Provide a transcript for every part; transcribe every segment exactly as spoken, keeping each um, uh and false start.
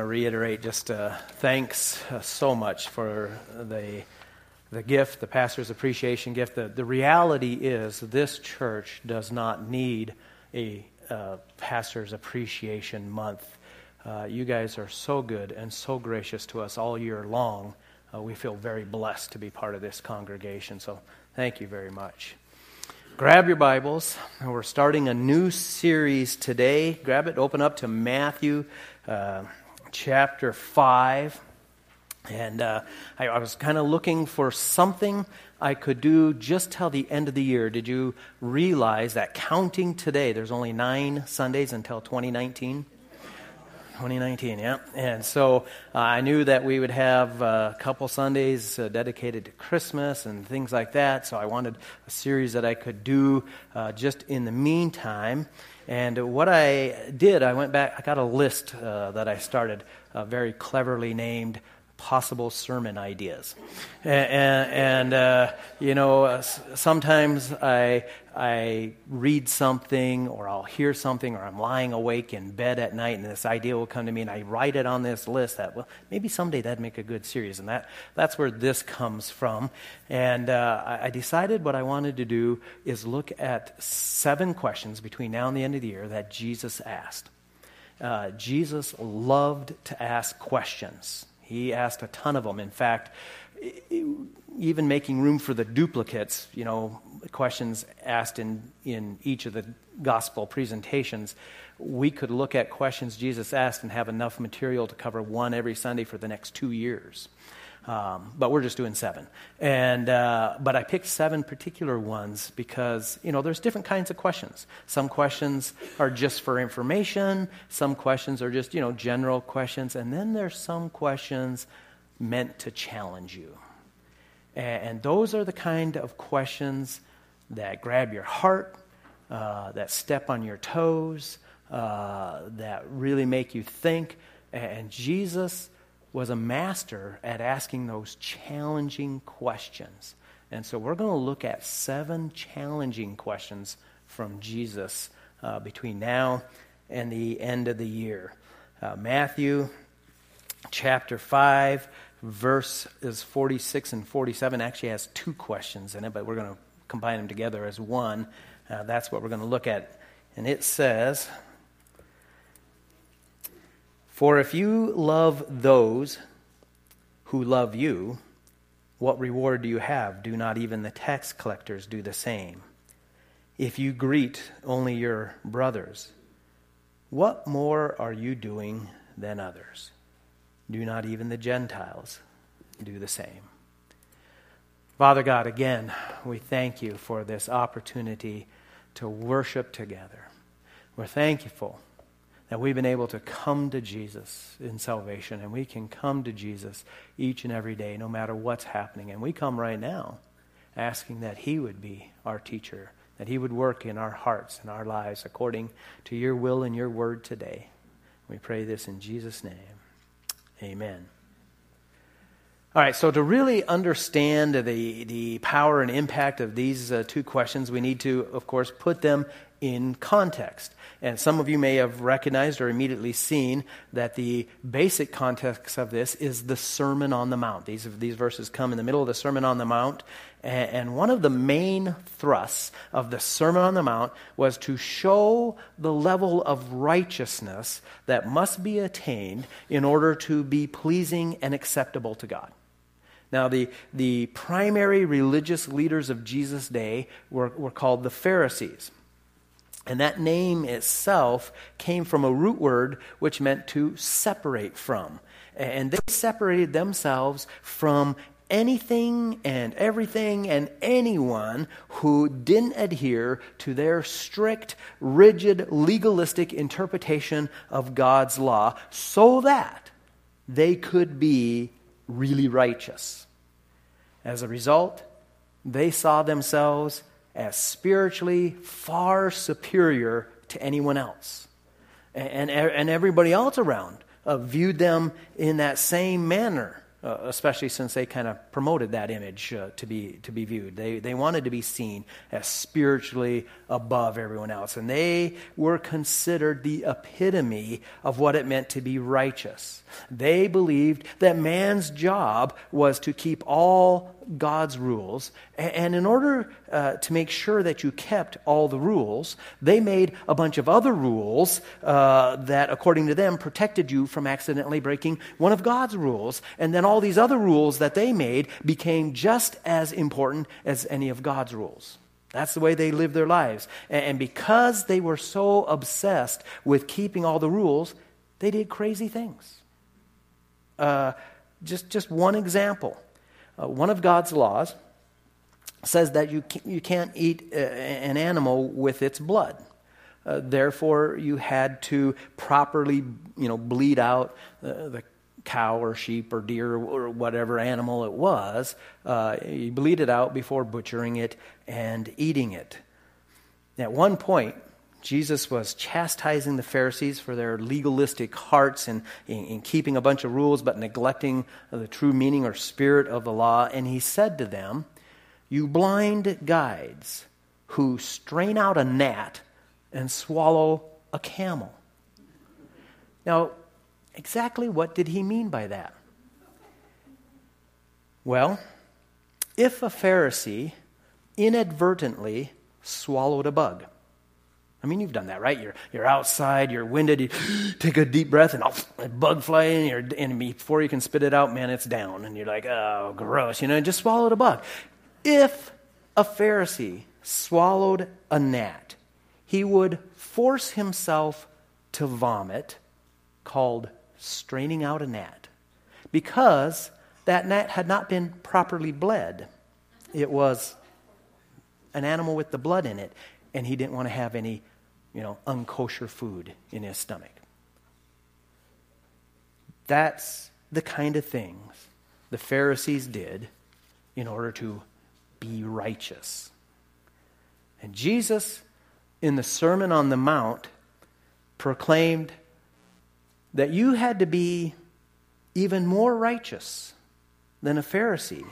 I reiterate just uh, thanks uh, so much for the the gift, the pastor's appreciation gift. The, the reality is this church does not need a uh, pastor's appreciation month. Uh, you guys are so good and so gracious to us all year long. Uh, we feel very blessed to be part of this congregation, so thank you very much. Grab your Bibles. We're starting a new series today. Grab it, open up to Matthew uh Chapter five, and uh, I, I was kind of looking for something I could do just till the end of the year. Did you realize that counting today, there's only nine Sundays until twenty nineteen? twenty nineteen, yeah. And so uh, I knew that we would have a couple Sundays uh, dedicated to Christmas and things like that, so I wanted a series that I could do uh, just in the meantime. And what I did, I went back, I got a list uh, that I started, uh, very cleverly named Possible Sermon Ideas. And, and uh, you know, sometimes I I read something or I'll hear something or I'm lying awake in bed at night and this idea will come to me and I write it on this list that, well, maybe someday that'd make a good series. And that that's where this comes from. And uh, I decided what I wanted to do is look at seven questions between now and the end of the year that Jesus asked. Uh, Jesus loved to ask questions. He asked a ton of them. In fact, even making room for the duplicates, you know, questions asked in, in each of the gospel presentations, we could look at questions Jesus asked and have enough material to cover one every Sunday for the next two years. Um, but we're just doing seven. And uh, but I picked seven particular ones because, you know, there's different kinds of questions. Some questions are just for information. Some questions are just, you know, general questions. And then there's some questions meant to challenge you. And, and those are the kind of questions that grab your heart, uh, that step on your toes, uh, that really make you think. And Jesus was a master at asking those challenging questions. And so we're going to look at seven challenging questions from Jesus uh, between now and the end of the year. Uh, Matthew chapter five, verses forty-six and forty-seven actually has two questions in it, but we're going to combine them together as one. Uh, that's what we're going to look at. And it says, "For if you love those who love you, what reward do you have? Do not even the tax collectors do the same? If you greet only your brothers, what more are you doing than others? Do not even the Gentiles do the same?" Father God, again, we thank you for this opportunity to worship together. We're thankful that we've been able to come to Jesus in salvation, and we can come to Jesus each and every day, no matter what's happening. And we come right now asking that he would be our teacher, that he would work in our hearts and our lives according to your will and your word today. We pray this in Jesus' name. Amen. All right, so to really understand the, the power and impact of these uh, two questions, we need to, of course, put them in context. And some of you may have recognized or immediately seen that the basic context of this is the Sermon on the Mount. These these verses come in the middle of the Sermon on the Mount. And, and one of the main thrusts of the Sermon on the Mount was to show the level of righteousness that must be attained in order to be pleasing and acceptable to God. Now, the, the primary religious leaders of Jesus' day were, were called the Pharisees. And that name itself came from a root word which meant to separate from. And they separated themselves from anything and everything and anyone who didn't adhere to their strict, rigid, legalistic interpretation of God's law so that they could be really righteous. As a result, they saw themselves as spiritually far superior to anyone else. And, and, and everybody else around uh, viewed them in that same manner. uh, especially since they kind of promoted that image uh, to be to be viewed. They they wanted to be seen as spiritually above everyone else, and they were considered the epitome of what it meant to be righteous. They believed that man's job was to keep all God's rules, and in order uh, to make sure that you kept all the rules, they made a bunch of other rules uh, that, according to them, protected you from accidentally breaking one of God's rules, and then all these other rules that they made became just as important as any of God's rules. That's the way they lived their lives, and because they were so obsessed with keeping all the rules, they did crazy things. Uh, just, just one example. Uh, one of God's laws says that you can't, you can't eat a, an animal with its blood. Uh, therefore, you had to properly, you know, bleed out the, the cow or sheep or deer or whatever animal it was. Uh, you bleed it out before butchering it and eating it. At one point, Jesus was chastising the Pharisees for their legalistic hearts and in, in keeping a bunch of rules but neglecting the true meaning or spirit of the law. And he said to them, "You blind guides who strain out a gnat and swallow a camel." Now, exactly what did he mean by that? Well, if a Pharisee inadvertently swallowed a bug, I mean, you've done that, right? You're you're outside, you're winded, you take a deep breath, and a bug fly in, you're, and before you can spit it out, man, it's down. And you're like, oh, gross, you know, just swallowed a bug. If a Pharisee swallowed a gnat, he would force himself to vomit, called straining out a gnat, because that gnat had not been properly bled. It was an animal with the blood in it. And he didn't want to have any, you know, unkosher food in his stomach. That's the kind of things the Pharisees did in order to be righteous. And Jesus, in the Sermon on the Mount, proclaimed that you had to be even more righteous than a Pharisee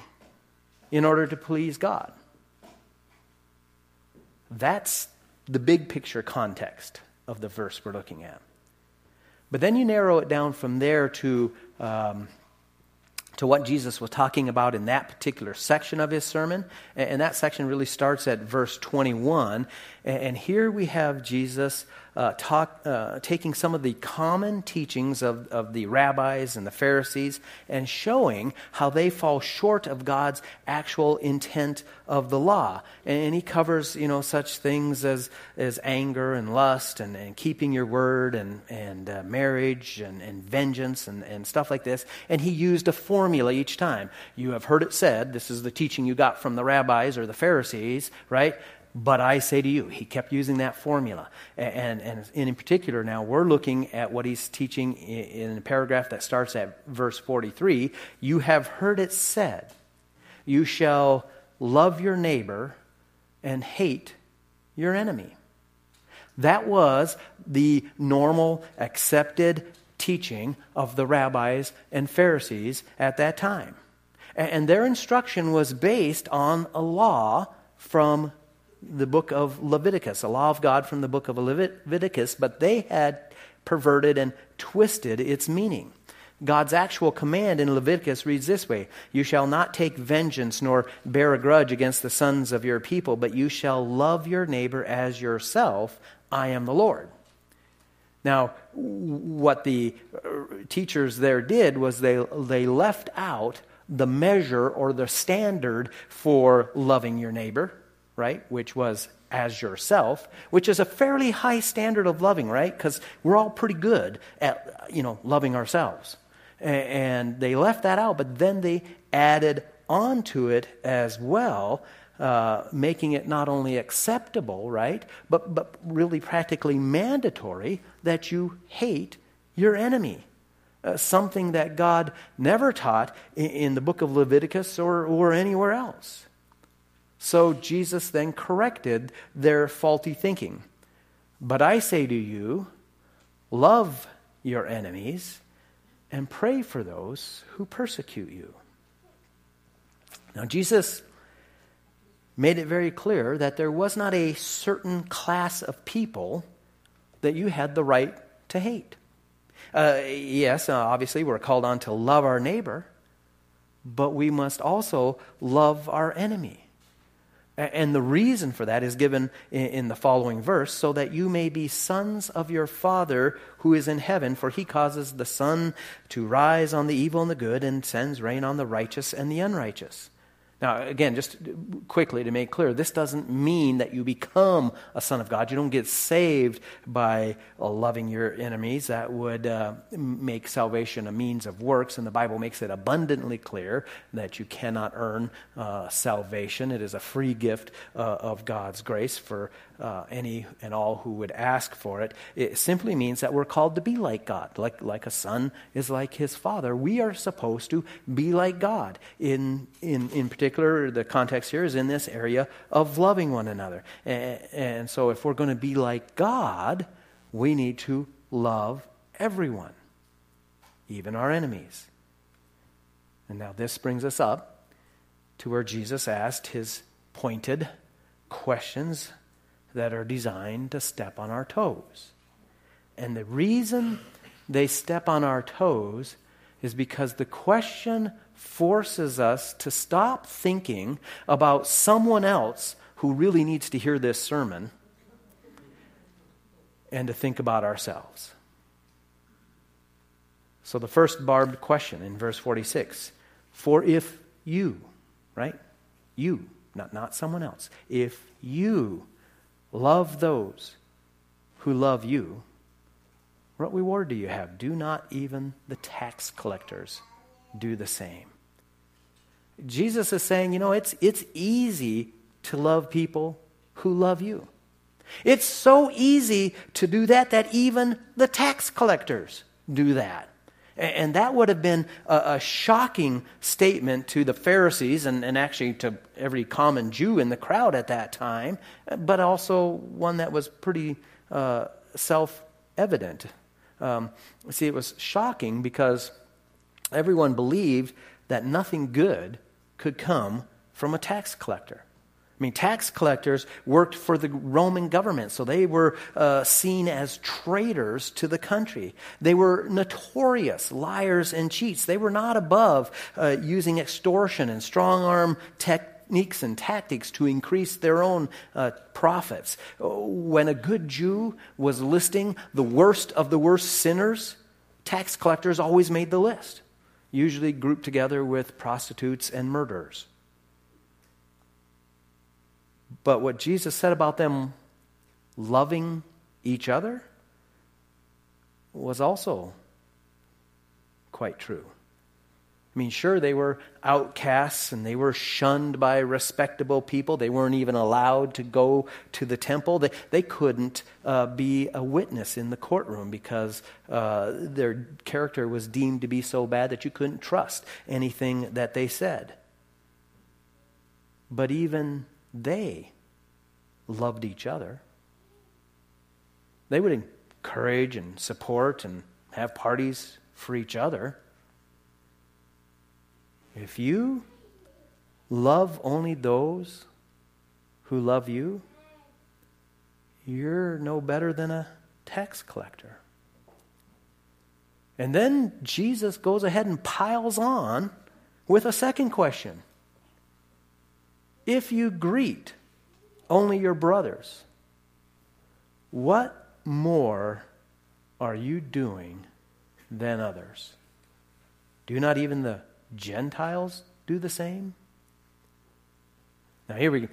in order to please God. That's the big picture context of the verse we're looking at. But then you narrow it down from there to um, to what Jesus was talking about in that particular section of his sermon. And that section really starts at verse twenty-one. And here we have Jesus uh, talk, uh, taking some of the common teachings of, of the rabbis and the Pharisees and showing how they fall short of God's actual intent of the law. And he covers, you know, such things as, as anger and lust and, and keeping your word and, and uh, marriage and, and vengeance and, and stuff like this. And he used a form Formula each time. You have heard it said, this is the teaching you got from the rabbis or the Pharisees, right? But I say to you, he kept using that formula. And, and, and in particular now, we're looking at what he's teaching in, in a paragraph that starts at verse forty-three. You have heard it said, you shall love your neighbor and hate your enemy. That was the normal, accepted teaching of the rabbis and Pharisees at that time. And their instruction was based on a law from the book of Leviticus, a law of God from the book of Leviticus, but they had perverted and twisted its meaning. God's actual command in Leviticus reads this way, "You shall not take vengeance nor bear a grudge against the sons of your people, but you shall love your neighbor as yourself. I am the Lord." Now, what the teachers there did was they they left out the measure or the standard for loving your neighbor, right? Which was as yourself, which is a fairly high standard of loving, right? Because we're all pretty good at, you know, loving ourselves. And they left that out, but then they added onto it as well, Uh, making it not only acceptable, right, but, but really practically mandatory that you hate your enemy, uh, something that God never taught in, in the book of Leviticus or, or anywhere else. So Jesus then corrected their faulty thinking. But I say to you, love your enemies and pray for those who persecute you." Now, Jesus made it very clear that there was not a certain class of people that you had the right to hate. Uh, yes, obviously, we're called on to love our neighbor, but we must also love our enemy. And the reason for that is given in the following verse, "so that you may be sons of your Father who is in heaven, for he causes the sun to rise on the evil and the good and sends rain on the righteous and the unrighteous." Now, again, just quickly to make clear, this doesn't mean that you become a son of God. You don't get saved by loving your enemies. That would uh, make salvation a means of works, and the Bible makes it abundantly clear that you cannot earn uh, salvation. It is a free gift uh, of God's grace for uh, any and all who would ask for it. It simply means that we're called to be like God, like like a son is like his father. We are supposed to be like God in in in particular. Particular, the context here is in this area of loving one another. And, and so if we're going to be like God, we need to love everyone, even our enemies. And now this brings us up to where Jesus asked his pointed questions that are designed to step on our toes. And the reason they step on our toes is because the question forces us to stop thinking about someone else who really needs to hear this sermon and to think about ourselves. So the first barbed question in verse forty-six, "For if you," right? You, not, not someone else. "If you love those who love you, what reward do you have? Do not even the tax collectors do the same?" Jesus is saying, you know, it's it's easy to love people who love you. It's so easy to do that that even the tax collectors do that. And that would have been a, a shocking statement to the Pharisees and, and actually to every common Jew in the crowd at that time, but also one that was pretty uh, self-evident. Um, see, it was shocking because everyone believed that nothing good could come from a tax collector. I mean, tax collectors worked for the Roman government, so they were uh, seen as traitors to the country. They were notorious liars and cheats. They were not above uh, using extortion and strong-arm techniques and tactics to increase their own uh, profits. When a good Jew was listing the worst of the worst sinners, tax collectors always made the list, usually grouped together with prostitutes and murderers. But what Jesus said about them loving each other was also quite true. I mean, sure, they were outcasts and they were shunned by respectable people. They weren't even allowed to go to the temple. They, they couldn't uh, be a witness in the courtroom because uh, their character was deemed to be so bad that you couldn't trust anything that they said. But even they loved each other. They would encourage and support and have parties for each other. If you love only those who love you, you're no better than a tax collector. And then Jesus goes ahead and piles on with a second question. If you greet only your brothers, what more are you doing than others? Do not even the Gentiles do the same? Now here we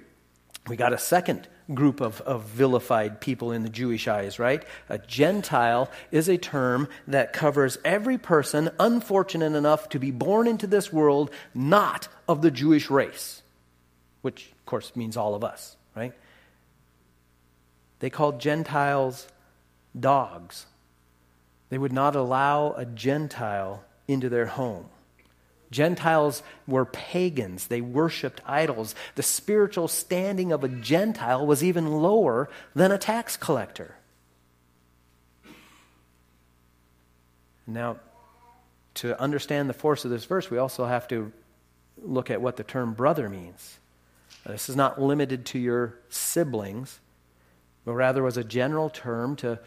we got a second group of, of vilified people in the Jewish eyes, right? A Gentile is a term that covers every person unfortunate enough to be born into this world not of the Jewish race, which of course means all of us, right? They called Gentiles dogs. They would not allow a Gentile into their home. Gentiles were pagans. They worshipped idols. The spiritual standing of a Gentile was even lower than a tax collector. Now, to understand the force of this verse, we also have to look at what the term brother means. Now, this is not limited to your siblings, but rather was a general term to,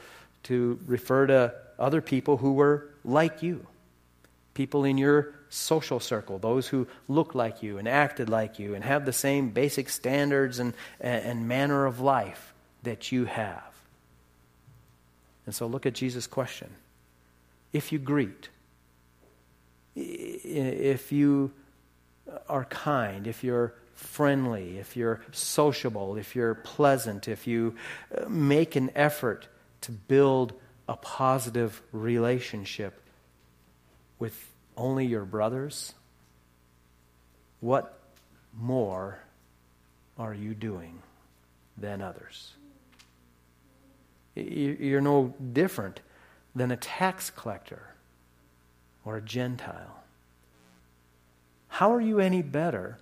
to refer to other people who were like you, people in your social circle, those who looked like you and acted like you and have the same basic standards and, and, and manner of life that you have. And so look at Jesus' question. If you greet, if you are kind, if you're friendly, if you're sociable, if you're pleasant, if you make an effort to build a positive relationship with only your brothers, what more are you doing than others? You're no different than a tax collector or a Gentile. How are you any better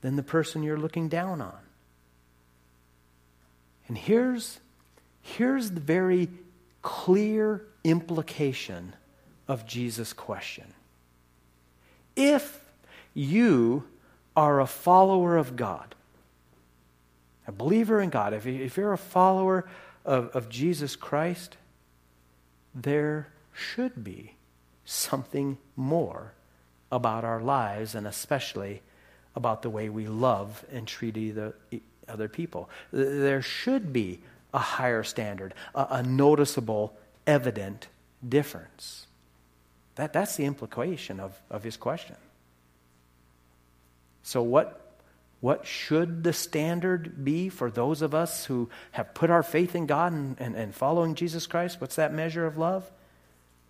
than the person you're looking down on? And here's, here's the very clear implication of Jesus' question. If you are a follower of God, a believer in God, if, if you're a follower of, of Jesus Christ, there should be something more about our lives, and especially about the way we love and treat either, other people. There should be a higher standard, a, a noticeable, evident difference. That, that's the implication of, of his question. So what what should the standard be for those of us who have put our faith in God and, and, and following Jesus Christ? What's that measure of love?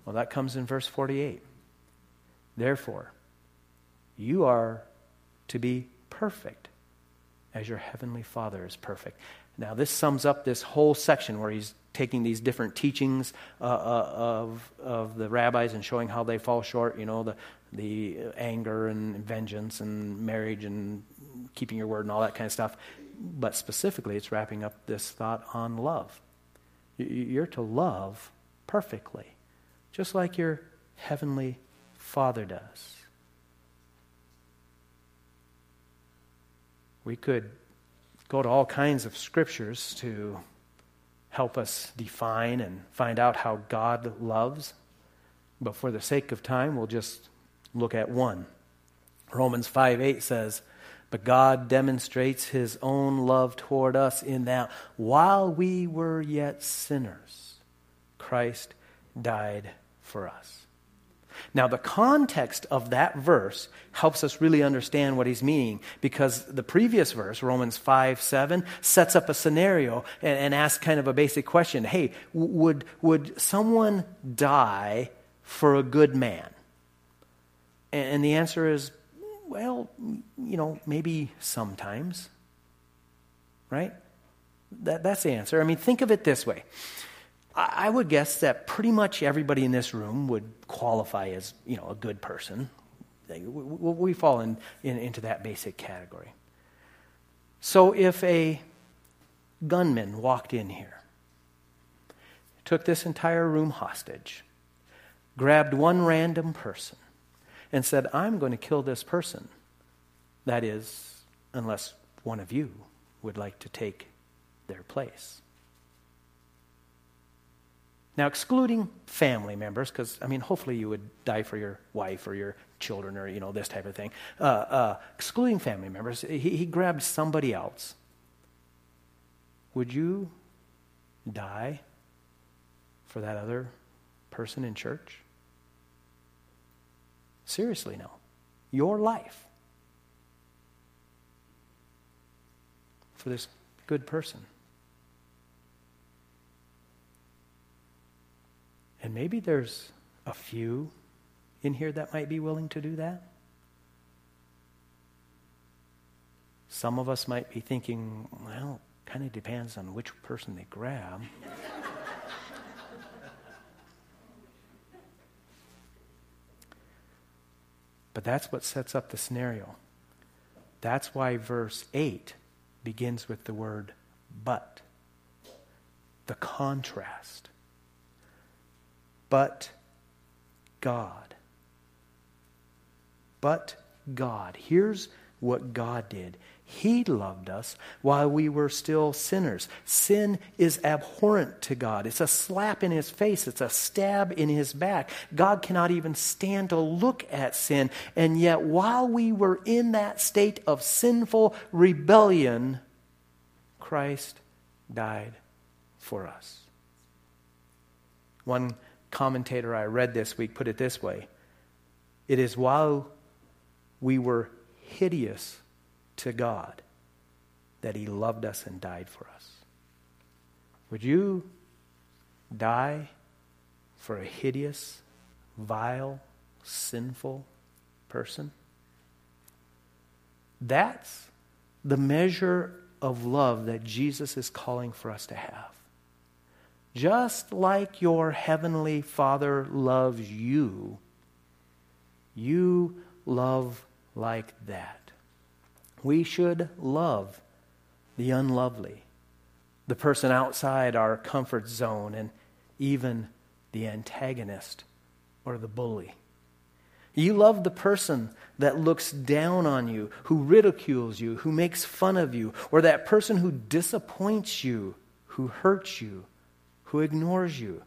Well, that comes in verse forty-eight. Therefore, you are to be perfect as your heavenly Father is perfect. Now, this sums up this whole section where he's taking these different teachings uh, of of the rabbis and showing how they fall short, you know, the the anger and vengeance and marriage and keeping your word and all that kind of stuff. But specifically, it's wrapping up this thought on love. You're to love perfectly, just like your heavenly Father does. We could go to all kinds of scriptures to help us define and find out how God loves, but for the sake of time, we'll just look at one. Romans five eight says, "But God demonstrates his own love toward us in that while we were yet sinners, Christ died for us." Now, the context of that verse helps us really understand what he's meaning, because the previous verse, Romans five seven, sets up a scenario and, and asks kind of a basic question. Hey, would, would someone die for a good man? And, and the answer is, well, you know, maybe sometimes, right? That, that's the answer. I mean, think of it this way. I would guess that pretty much everybody in this room would qualify as, you know, a good person. We fall in, in, into that basic category. So if a gunman walked in here, took this entire room hostage, grabbed one random person, and said, "I'm going to kill this person," that is, unless one of you would like to take their place. Now, excluding family members, because, I mean, hopefully you would die for your wife or your children or, you know, this type of thing. Uh, uh, excluding family members, he, he grabbed somebody else. Would you die for that other person in church? Seriously, no. Your life for this good person. And maybe there's a few in here that might be willing to do that. Some of us might be thinking, well, kind of depends on which person they grab. But that's what sets up the scenario. That's why verse eight begins with the word "but." The contrast. But God but God. Here's what God did. He loved us while we were still sinners. Sin is abhorrent to God. It's a slap in his face. It's a stab in his back. God cannot even stand to look at sin. And yet, while we were in that state of sinful rebellion, Christ died for us. One commentator I read this week put it this way. It is while we were hideous to God that he loved us and died for us. Would you die for a hideous, vile, sinful person? That's the measure of love that Jesus is calling for us to have. Just like your heavenly Father loves you, you love like that. We should love the unlovely, the person outside our comfort zone, and even the antagonist or the bully. You love the person that looks down on you, who ridicules you, who makes fun of you, or that person who disappoints you, who hurts you, who ignores you.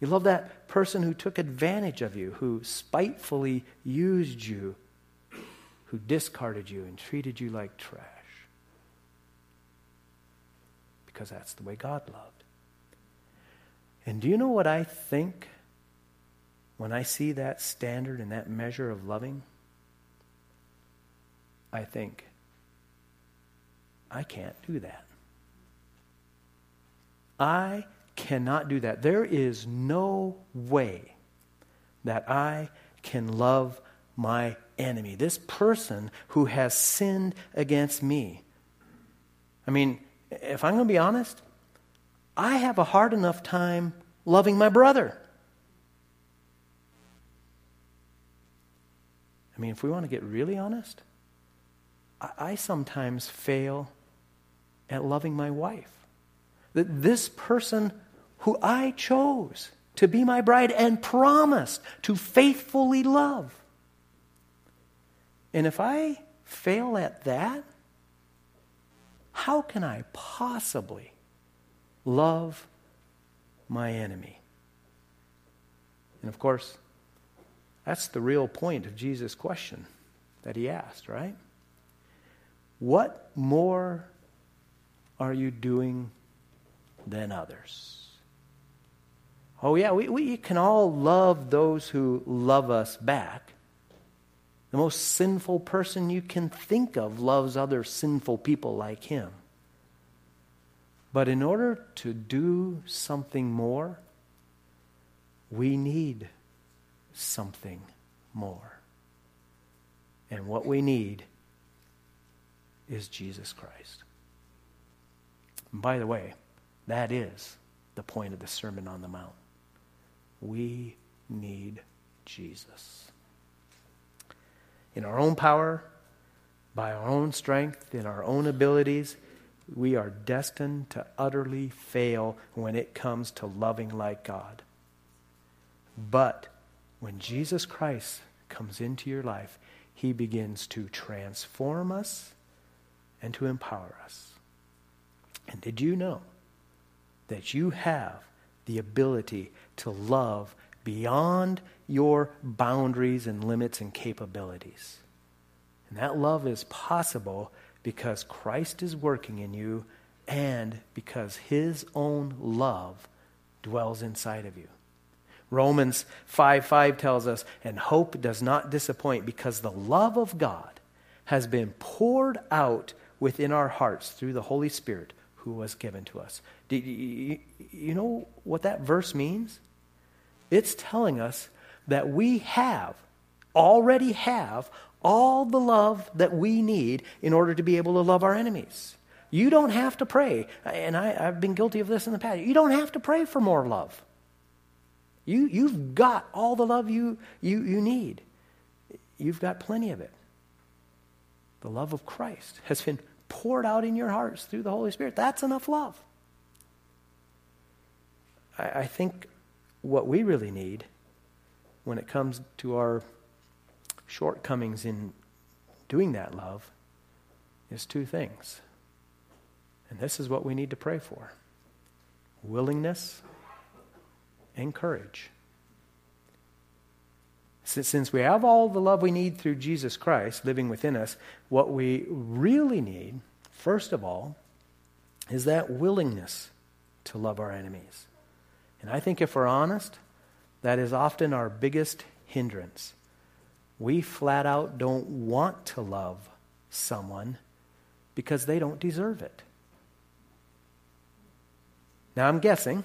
You love that person who took advantage of you, who spitefully used you, who discarded you and treated you like trash. Because that's the way God loved. And do you know what I think when I see that standard and that measure of loving? I think, I can't do that. I cannot do that. There is no way that I can love my enemy, this person who has sinned against me. I mean, if I'm going to be honest, I have a hard enough time loving my brother. I mean, if we want to get really honest, I, I sometimes fail at loving my wife. That this person who I chose to be my bride and promised to faithfully love. And if I fail at that, how can I possibly love my enemy? And of course, that's the real point of Jesus' question that he asked, right? What more are you doing than others? Oh yeah, we, we can all love those who love us back. The most sinful person you can think of loves other sinful people like him. But in order to do something more, we need something more. And what we need is Jesus Christ. And by the way, that is the point of the Sermon on the Mount. We need Jesus. In our own power, by our own strength, in our own abilities, we are destined to utterly fail when it comes to loving like God. But when Jesus Christ comes into your life, he begins to transform us and to empower us. And did you know that you have the ability to love beyond your boundaries and limits and capabilities? And that love is possible because Christ is working in you and because his own love dwells inside of you. Romans five five tells us, and hope does not disappoint because the love of God has been poured out within our hearts through the Holy Spirit who was given to us. Do you know what that verse means? It's telling us that we have, already have, all the love that we need in order to be able to love our enemies. You don't have to pray, and I, I've been guilty of this in the past. You don't have to pray for more love. You, you've got all the love you, you, you need. You've got plenty of it. The love of Christ has been poured out in your hearts through the Holy Spirit. That's enough love. I, I think what we really need when it comes to our shortcomings in doing that love is two things. And this is what we need to pray for. Willingness and courage. Since we have all the love we need through Jesus Christ living within us, what we really need, first of all, is that willingness to love our enemies. And I think if we're honest, that is often our biggest hindrance. We flat out don't want to love someone because they don't deserve it. Now I'm guessing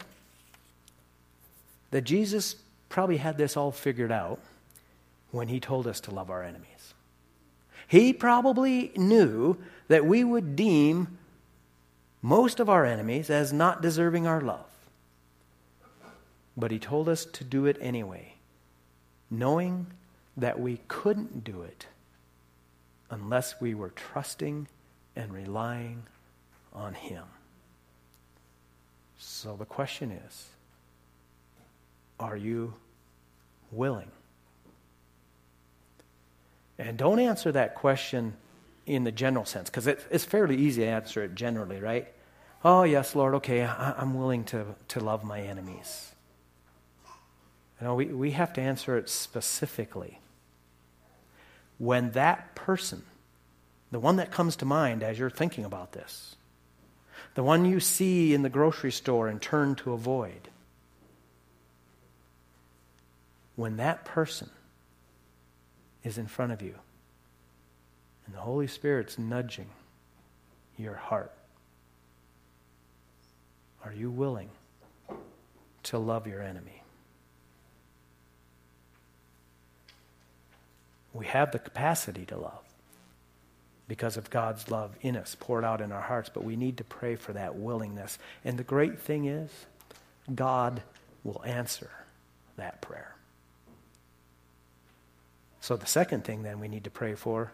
that Jesus probably had this all figured out when he told us to love our enemies. He probably knew that we would deem most of our enemies as not deserving our love. But he told us to do it anyway, knowing that we couldn't do it unless we were trusting and relying on him. So the question is, are you willing? And don't answer that question in the general sense, because it, it's fairly easy to answer it generally, right? Oh, yes, Lord, okay, I, I'm willing to, to love my enemies. You know, we, we have to answer it specifically. When that person, the one that comes to mind as you're thinking about this, the one you see in the grocery store and turn to avoid, when that person is in front of you and the Holy Spirit's nudging your heart, are you willing to love your enemy? We have the capacity to love because of God's love in us, poured out in our hearts, but we need to pray for that willingness. And the great thing is, God will answer that prayer. So the second thing then we need to pray for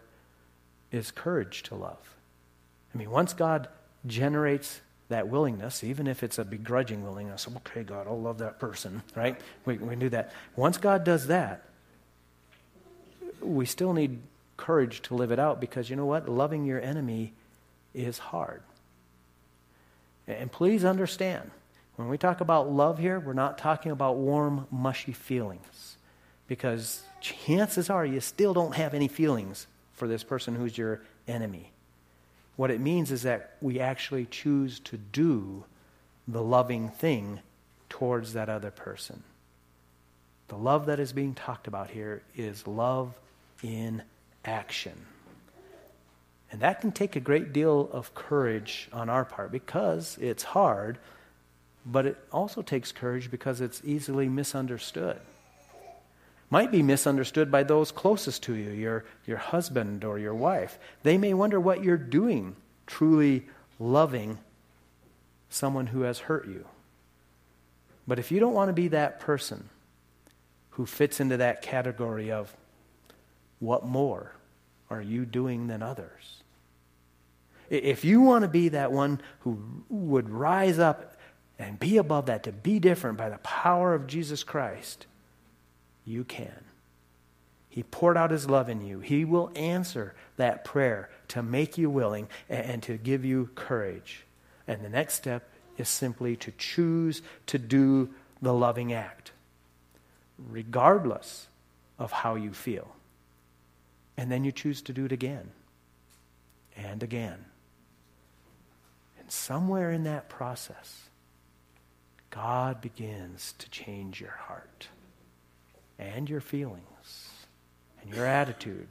is courage to love. I mean, once God generates that willingness, even if it's a begrudging willingness, okay, God, I'll love that person, right? We, we do that. Once God does that, we still need courage to live it out, because you know what? Loving your enemy is hard. And please understand, when we talk about love here, we're not talking about warm, mushy feelings, because chances are you still don't have any feelings for this person who's your enemy. What it means is that we actually choose to do the loving thing towards that other person. The love that is being talked about here is love in action. And that can take a great deal of courage on our part, because it's hard, but it also takes courage because it's easily misunderstood. Might be misunderstood by those closest to you, your, your husband or your wife. They may wonder what you're doing, truly loving someone who has hurt you. But if you don't want to be that person who fits into that category of, what more are you doing than others? If you want to be that one who would rise up and be above that, to be different by the power of Jesus Christ, you can. He poured out his love in you. He will answer that prayer to make you willing and to give you courage. And the next step is simply to choose to do the loving act, regardless of how you feel. And then you choose to do it again and again. And somewhere in that process, God begins to change your heart and your feelings and your attitude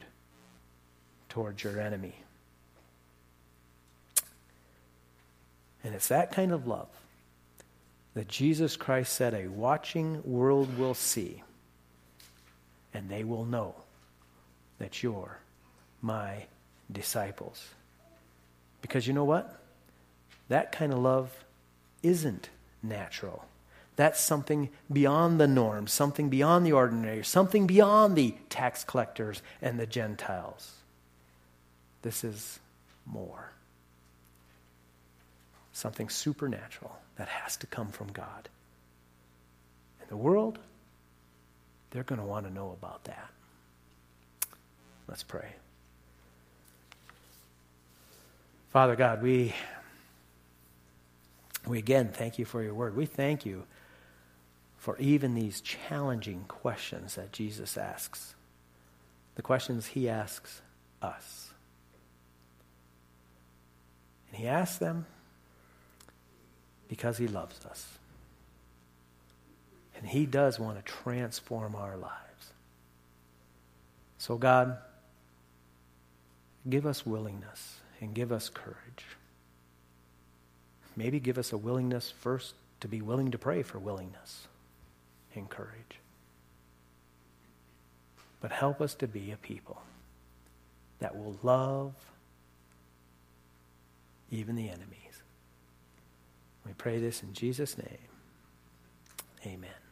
towards your enemy. And it's that kind of love that Jesus Christ said a watching world will see, and they will know that you're my disciples. Because you know what? That kind of love isn't natural. That's something beyond the norm, something beyond the ordinary, something beyond the tax collectors and the Gentiles. This is more. Something supernatural that has to come from God. And the world, they're going to want to know about that. Let's pray. Father God, we, we again thank you for your word. We thank you for even these challenging questions that Jesus asks, the questions he asks us. And he asks them because he loves us. And he does want to transform our lives. So God, give us willingness and give us courage. Maybe give us a willingness first to be willing to pray for willingness and courage. But help us to be a people that will love even the enemies. We pray this in Jesus' name. Amen.